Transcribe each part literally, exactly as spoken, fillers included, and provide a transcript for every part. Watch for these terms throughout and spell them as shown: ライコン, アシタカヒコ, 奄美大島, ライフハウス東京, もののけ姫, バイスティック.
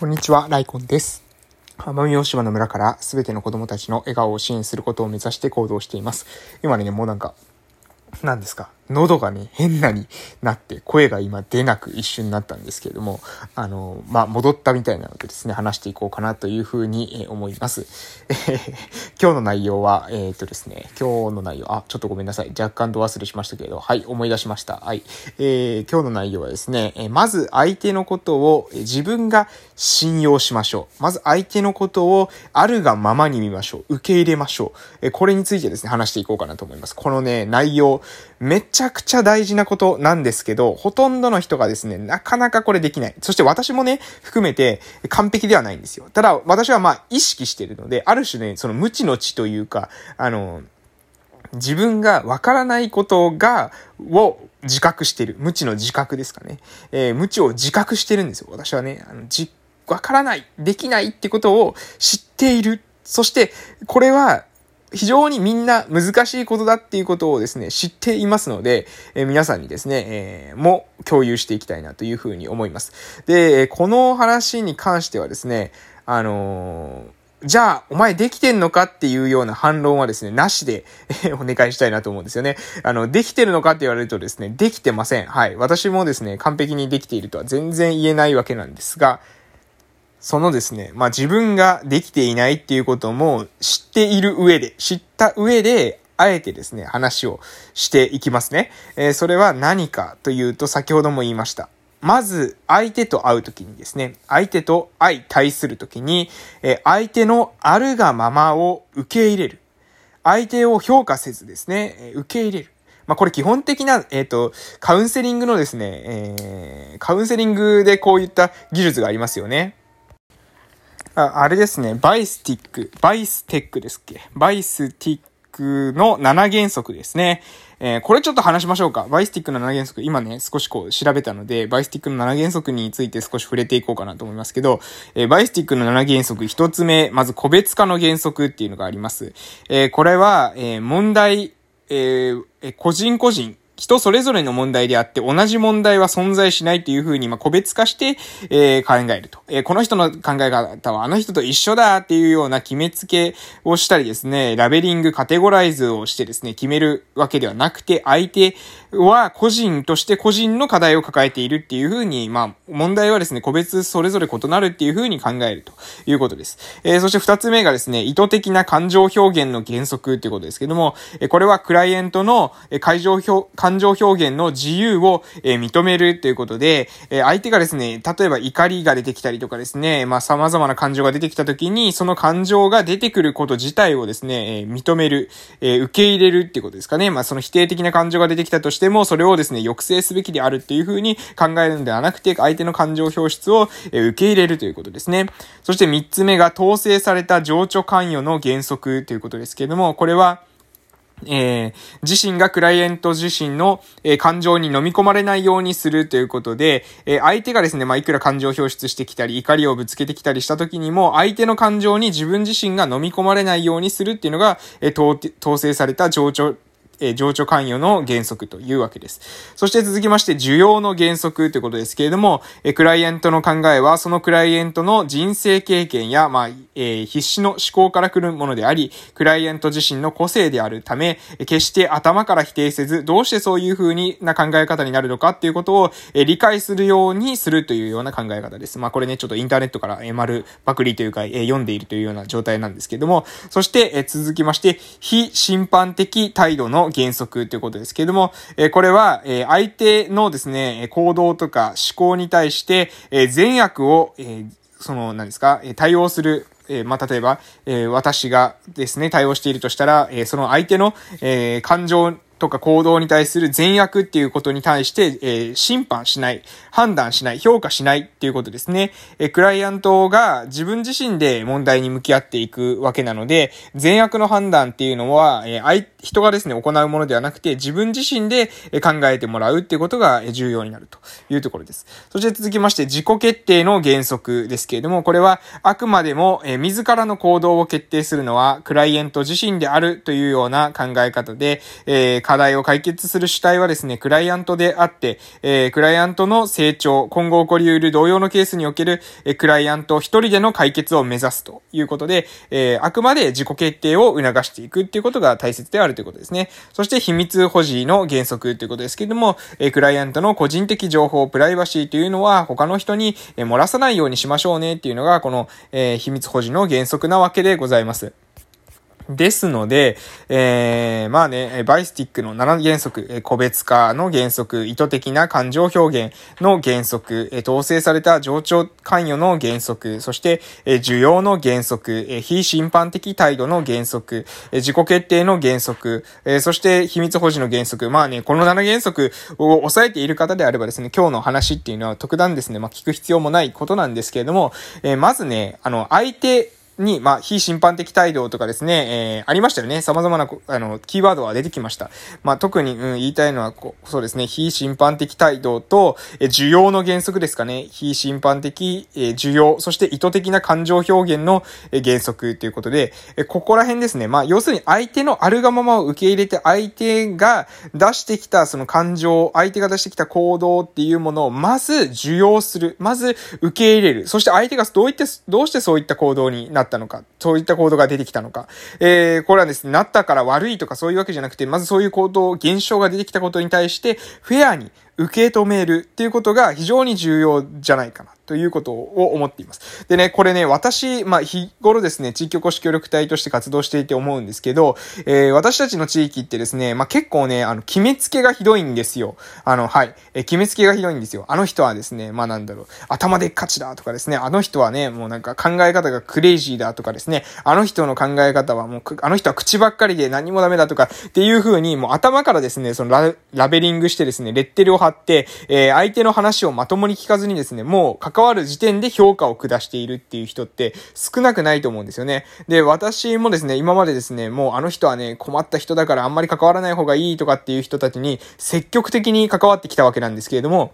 こんにちは、ライコンです。奄美大島の村からすべての子どもたちの笑顔を支援することを目指して行動しています。今ね、もうなんか、なんですか、喉がね、変なになって、声が今出なく一瞬になったんですけれども、あの、まあ、戻ったみたいなのでですね、話していこうかなというふうに思います。えー、今日の内容は、えーっとですね、今日の内容、あ、ちょっとごめんなさい、若干度忘れしましたけれど、はい、思い出しました。はい。えー、今日の内容はですね、まず相手のことを自分が信用しましょう。まず相手のことをあるがままに見ましょう。受け入れましょう。えー、これについてですね、話していこうかなと思います。このね、内容、めっちゃめちゃくちゃ大事なことなんですけど、ほとんどの人がですね、なかなかこれできない。そして私もね、含めて完璧ではないんですよ。ただ私はまあ意識しているので、ある種ね、その無知の知というか、あの、自分がわからないことが、を自覚している。無知の自覚ですかね。えー、無知を自覚してるんですよ。私はね、あの、じ、わからない、できないってことを知っている。そして、これは、非常にみんな難しいことだっていうことをですね、知っていますので、えー、皆さんにですね、えー、も共有していきたいなというふうに思います。で、この話に関してはですね、あのー、じゃあ、お前できてんのかっていうような反論はですね、なしでお願いしたいなと思うんですよね。あの、できてるのかって言われるとですね、できてません。はい。私もですね、完璧にできているとは全然言えないわけなんですが、そのですね、まあ、自分ができていないっていうことも知っている上で、知った上で、あえてですね、話をしていきますね。えー、それは何かというと、先ほども言いました。まず、相手と会うときにですね、相手と相対するときに、えー、相手のあるがままを受け入れる。相手を評価せずですね、えー、受け入れる。まあ、これ基本的な、えっと、カウンセリングのですね、えー、カウンセリングでこういった技術がありますよね。あ, あれですね、バイスティック、バイステックですっけバイスティックのなな原則ですね。えー、これちょっと話しましょうか。バイスティックのなな原則、今ね、少しこう調べたので、バイスティックのなな原則について少し触れていこうかなと思いますけど、えー、バイスティックのなな原則、一つ目、まず個別化の原則っていうのがあります。えー、これは、えー、問題、えー、個人個人、人それぞれの問題であって、同じ問題は存在しないというふうに、まあ、個別化して、えー、考えると、えー。この人の考え方はあの人と一緒だっていうような決めつけをしたりですね、ラベリング、カテゴライズをしてですね、決めるわけではなくて、相手は個人として個人の課題を抱えているっていうふうに、まあ、問題はですね、個別それぞれ異なるっていうふうに考えるということです。えー、そして二つ目がですね、意図的な感情表現の原則ということですけども、これはクライアントの感情表感情表現の自由を、えー、認めるということで、えー、相手がですね、例えば怒りが出てきたりとかですね、まあ様々な感情が出てきたときに、その感情が出てくること自体をですね、えー、認める、えー、受け入れるっていうことですかね。まあその否定的な感情が出てきたとしても、それをですね、抑制すべきであるっていうふうに考えるのではなくて、相手の感情表出を、えー、受け入れるということですね。そして三つ目が統制された情緒関与の原則ということですけれども、これは、えー、自身がクライアント自身の、えー、感情に飲み込まれないようにするということで、えー、相手がですね、まあ、いくら感情を表出してきたり、怒りをぶつけてきたりした時にも、相手の感情に自分自身が飲み込まれないようにするっていうのが、えー、統制された情緒、えー、情緒関与の原則というわけです。そして続きまして、需要の原則ということですけれども、えー、クライアントの考えは、そのクライアントの人生経験や、まあ、えー、必死の思考から来るものであり、クライアント自身の個性であるため、決して頭から否定せず、どうしてそういう風な考え方になるのかっていうことを、えー、理解するようにするというような考え方です。まあ、これね、ちょっとインターネットから、えー、丸パクリというか、えー、読んでいるというような状態なんですけれども、そして、えー、続きまして、非審判的態度の原則ということですけれども、これは相手のですね、行動とか思考に対して善悪をその何ですか対応する、まあ例えば私がですね対応しているとしたら、その相手の感情とか行動に対する善悪っていうことに対して、えー、審判しない、判断しない、評価しないっていうことですね。えー、クライアントが自分自身で問題に向き合っていくわけなので、善悪の判断っていうのは、えー、人がですね、行うものではなくて、自分自身で考えてもらうっていうことが重要になるというところです。そして続きまして、自己決定の原則ですけれども、これはあくまでも、えー、自らの行動を決定するのは、クライアント自身であるというような考え方で、えー課題を解決する主体はですね、クライアントであって、えー、クライアントの成長、今後起こり得る同様のケースにおける、えー、クライアント一人での解決を目指すということで、えー、あくまで自己決定を促していくっていうことが大切であるということですね。そして秘密保持の原則ということですけれども、えー、クライアントの個人的情報、プライバシーというのは他の人に、えー、漏らさないようにしましょうねっていうのがこの、えー、秘密保持の原則なわけでございます。ですので、えー、まあね、バイスティックのなな原則、個別化の原則、意図的な感情表現の原則、統制された情緒関与の原則、そして需要の原則、非審判的態度の原則、自己決定の原則、そして秘密保持の原則、まあね、このなな原則を抑えている方であればですね、今日の話っていうのは特段ですね、まあ聞く必要もないことなんですけれども、えー、まずね、あの、相手、に、まあ、非審判的態度とかですね、えー、ありましたよね。様々な、あの、キーワードは出てきました。まあ、特に、うん、言いたいのはこう、そうですね、非審判的態度と、えー、需要の原則ですかね。非審判的、えー、需要、そして意図的な感情表現の、えー、原則ということで、えー、ここら辺ですね。まあ、要するに相手のあるがままを受け入れて、相手が出してきたその感情、相手が出してきた行動っていうものを、まず受容する。まず受け入れる。そして相手がどういって、どうしてそういった行動になってたのか、そういった行動が出てきたのか、えー、これはですね、なったから悪いとかそういうわけじゃなくて、まずそういう行動、現象が出てきたことに対してフェアに受け止めるっていうことが非常に重要じゃないかなということを思っています。でね、これね、私、まあ、日頃ですね、地域おこし協力隊として活動していて思うんですけど、えー、私たちの地域ってですね、まあ、結構ね、あの、決めつけがひどいんですよ。あの、はい。えー、決めつけがひどいんですよ。あの人はですね、まあ、なんだろう、頭でっかちだとかですね、あの人はね、もうなんか考え方がクレイジーだとかですね、あの人の考え方はもう、あの人は口ばっかりで何もダメだとかっていう風に、もう頭からですね、そのラ、ラベリングしてですね、レッテルを貼って、えー、相手の話をまともに聞かずにですね、もう関わる時点で評価を下しているっていう人って少なくないと思うんですよね。で、私もですね、今までですね、もうあの人はね、困った人だからあんまり関わらない方がいいとかっていう人たちに積極的に関わってきたわけなんですけれども、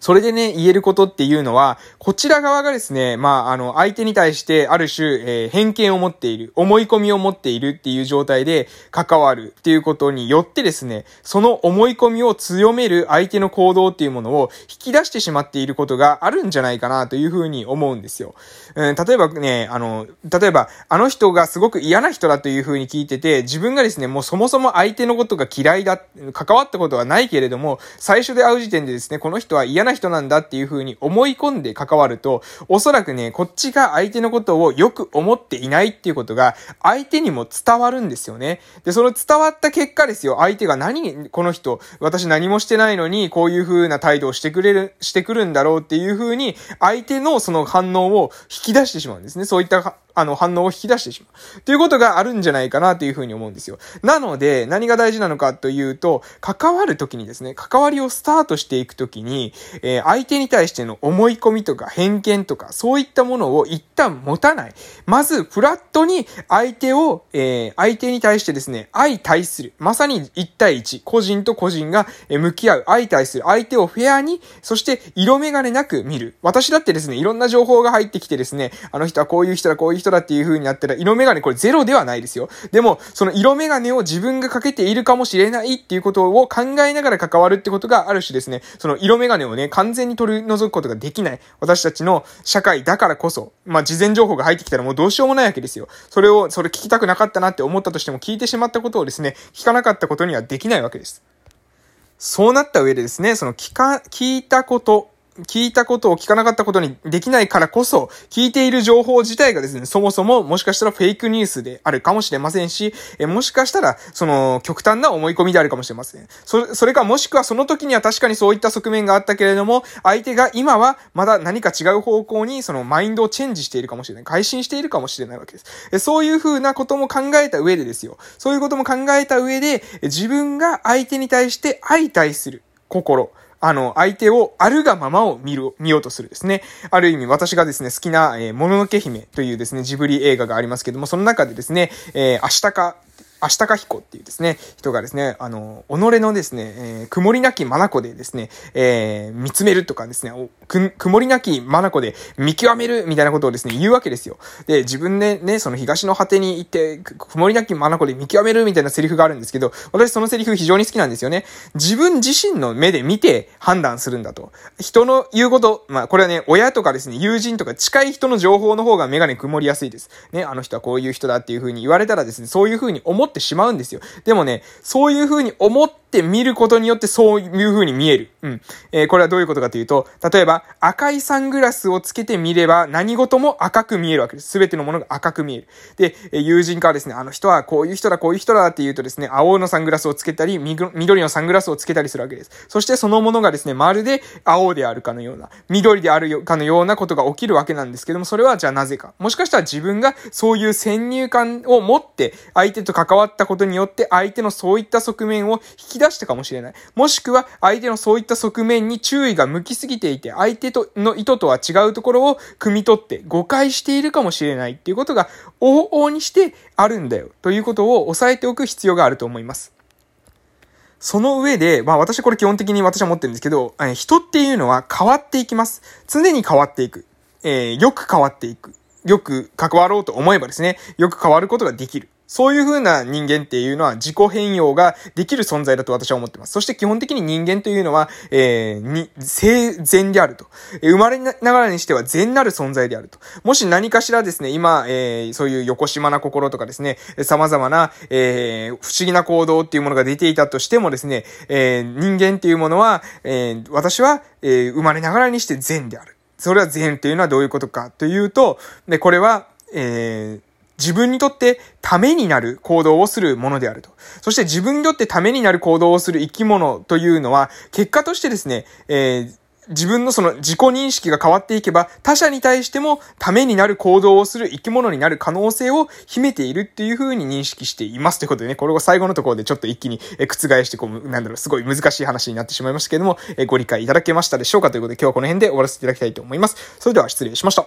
それでね、言えることっていうのは、こちら側がですね、まあ、あの、相手に対してある種、えー、偏見を持っている、思い込みを持っているっていう状態で関わるっていうことによってですね、その思い込みを強める相手の行動っていうものを引き出してしまっていることがあるんじゃないかなというふうに思うんですよ。うん、例えばね、あの、例えば、あの人がすごく嫌な人だというふうに聞いてて、自分がですね、もうそもそも相手のことが嫌いだ、関わったことはないけれども、最初で会う時点でですね、この人は嫌な人なんだっていう風に思い込んで関わると、おそらくね、こっちが相手のことをよく思っていないっていうことが相手にも伝わるんですよね。で、その伝わった結果ですよ、相手が何、この人、私何もしてないのにこういう風な態度をしてくれる、してくるんだろうっていう風に相手のその反応を引き出してしまうんですね。そういったあの反応を引き出してしまうということがあるんじゃないかなというふうに思うんですよ。なので何が大事なのかというと、関わるときにですね、関わりをスタートしていくときに、えー、相手に対しての思い込みとか偏見とかそういったものを一旦持たない。まずフラットに相手を、えー、相手に対してですね、相対する。まさに一対一、個人と個人が向き合う。相対する。相手をフェアに、そして色眼鏡なく見る。私だってですね、いろんな情報が入ってきてですね、あの人はこういう人だ、こういう人だっていう風になったら、色眼鏡これゼロではないですよ。でもその色眼鏡を自分がかけているかもしれないっていうことを考えながら関わるってことがある種ですね、その色眼鏡をね、完全に取り除くことができない私たちの社会だからこそ、まあ事前情報が入ってきたらもうどうしようもないわけですよ。それをそれ聞きたくなかったなって思ったとしても、聞いてしまったことをですね、聞かなかったことにはできないわけです。そうなった上でですね、その聞か、聞いたこと聞いたことを聞かなかったことにできないからこそ、聞いている情報自体がですね、そもそももしかしたらフェイクニュースであるかもしれませんし、えもしかしたらその極端な思い込みであるかもしれません。そ、それかもしくはその時には確かにそういった側面があったけれども、相手が今はまだ何か違う方向にそのマインドをチェンジしているかもしれない、改心しているかもしれないわけです。えそういうふうなことも考えた上でですよ。そういうことも考えた上で、自分が相手に対して相対する心。あの、相手をあるがままを見る、見ようとするですね。ある意味、私がですね、好きな、えー、もののけ姫というですね、ジブリ映画がありますけども、その中でですね、えー、明日か、アシタカヒコっていうですね、人がですね、あの、己のですね、えー、曇りなき眼でですね、えー、見つめるとかですね、おく曇りなき眼で見極めるみたいなことをですね、言うわけですよ。で、自分でね、その東の果てに行って、曇りなき眼で見極めるみたいなセリフがあるんですけど、私そのセリフ非常に好きなんですよね。自分自身の目で見て判断するんだと。人の言うこと、まあ、これはね、親とかですね、友人とか近い人の情報の方が眼鏡曇りやすいです。ね、あの人はこういう人だっていう風に言われたらですね、そういう風に思ってしまうんですよ。でもね、そういう風に思って見ることによってそういう風に見える。うん。えー、これはどういうことかというと、例えば赤いサングラスをつけて見れば何事も赤く見えるわけです。すべてのものが赤く見える。で、友人からですね、あの人はこういう人だ、こういう人だって言うとですね、青のサングラスをつけたり、緑のサングラスをつけたりするわけです。そしてそのものがですね、まるで青であるかのような、緑であるかのようなことが起きるわけなんですけども、それはじゃあなぜか。もしかしたら自分がそういう先入観を持って相手と関わったことによって相手のそういった側面を引き出したかもしれない。もしくは相手のそういった側面に注意が向きすぎていて、相手との意図とは違うところを汲み取って誤解しているかもしれないっていうことが往々にしてあるんだよということを押さえておく必要があると思います。その上で、まあ私これ基本的に私は持ってるんですけど、人っていうのは変わっていきます。常に変わっていく。えー、よく変わっていく。よく関わろうと思えばですね、よく変わることができる。そういう風な人間っていうのは自己変容ができる存在だと私は思ってます。そして基本的に人間というのは、えー、に、生前であると。生まれながらにしては善なる存在であると。もし何かしらですね、今、えー、そういうよこしまな心とかですね、様々な、えー、不思議な行動っていうものが出ていたとしてもですね、えー、人間っていうものは、えー、私は、えー、生まれながらにして善である。それは善というのはどういうことかというと、で、これは、えー、自分にとってためになる行動をするものであると。そして自分にとってためになる行動をする生き物というのは、結果としてですね、えー、自分のその自己認識が変わっていけば、他者に対してもためになる行動をする生き物になる可能性を秘めているっていう風に認識していますということでね、これを最後のところでちょっと一気に覆してこう、なんだろう、すごい難しい話になってしまいましたけれども、ご理解いただけましたでしょうかということで、今日はこの辺で終わらせていただきたいと思います。それでは失礼しました。